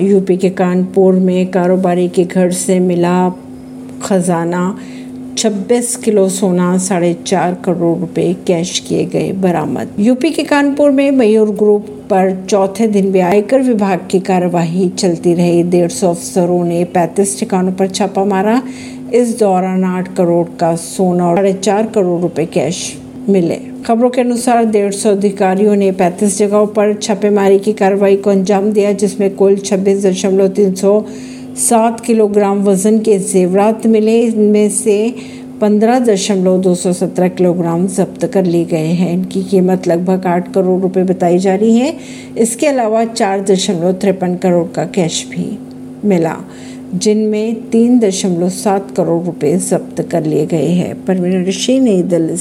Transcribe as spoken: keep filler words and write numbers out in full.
UP के कानपुर में कारोबारी के घर से मिला खजाना, छब्बीस किलो सोना, साढ़े चार करोड़ रुपए कैश किए गए बरामद। यूपी के कानपुर में मयूर ग्रुप पर चौथे दिन भी आयकर विभाग की कार्यवाही चलती रही। डेढ़ सौ अफसरों ने पैंतीस ठिकानों पर छापा मारा। इस दौरान आठ करोड़ का सोना और साढ़े चार करोड़ रुपए कैश मिले। खबरों के अनुसार डेढ़ सौ अधिकारियों ने पैंतीस जगहों पर छापेमारी की कार्रवाई को अंजाम दिया, जिसमें कुल छब्बीस दशमलव तीन सौ सात किलोग्राम वजन के जेवरात मिले। इनमें से पंद्रह दशमलव दो सौ सत्रह किलोग्राम जब्त कर लिए गए हैं। इनकी कीमत लगभग आठ करोड़ रुपए बताई जा रही है। इसके अलावा चार दशमलव तिरपन करोड़ का कैश भी मिला, जिनमें तीन दशमलव सात करोड़ रुपए जब्त कर लिए गए हैं। परवीन अर्शी, नई दिल्ली।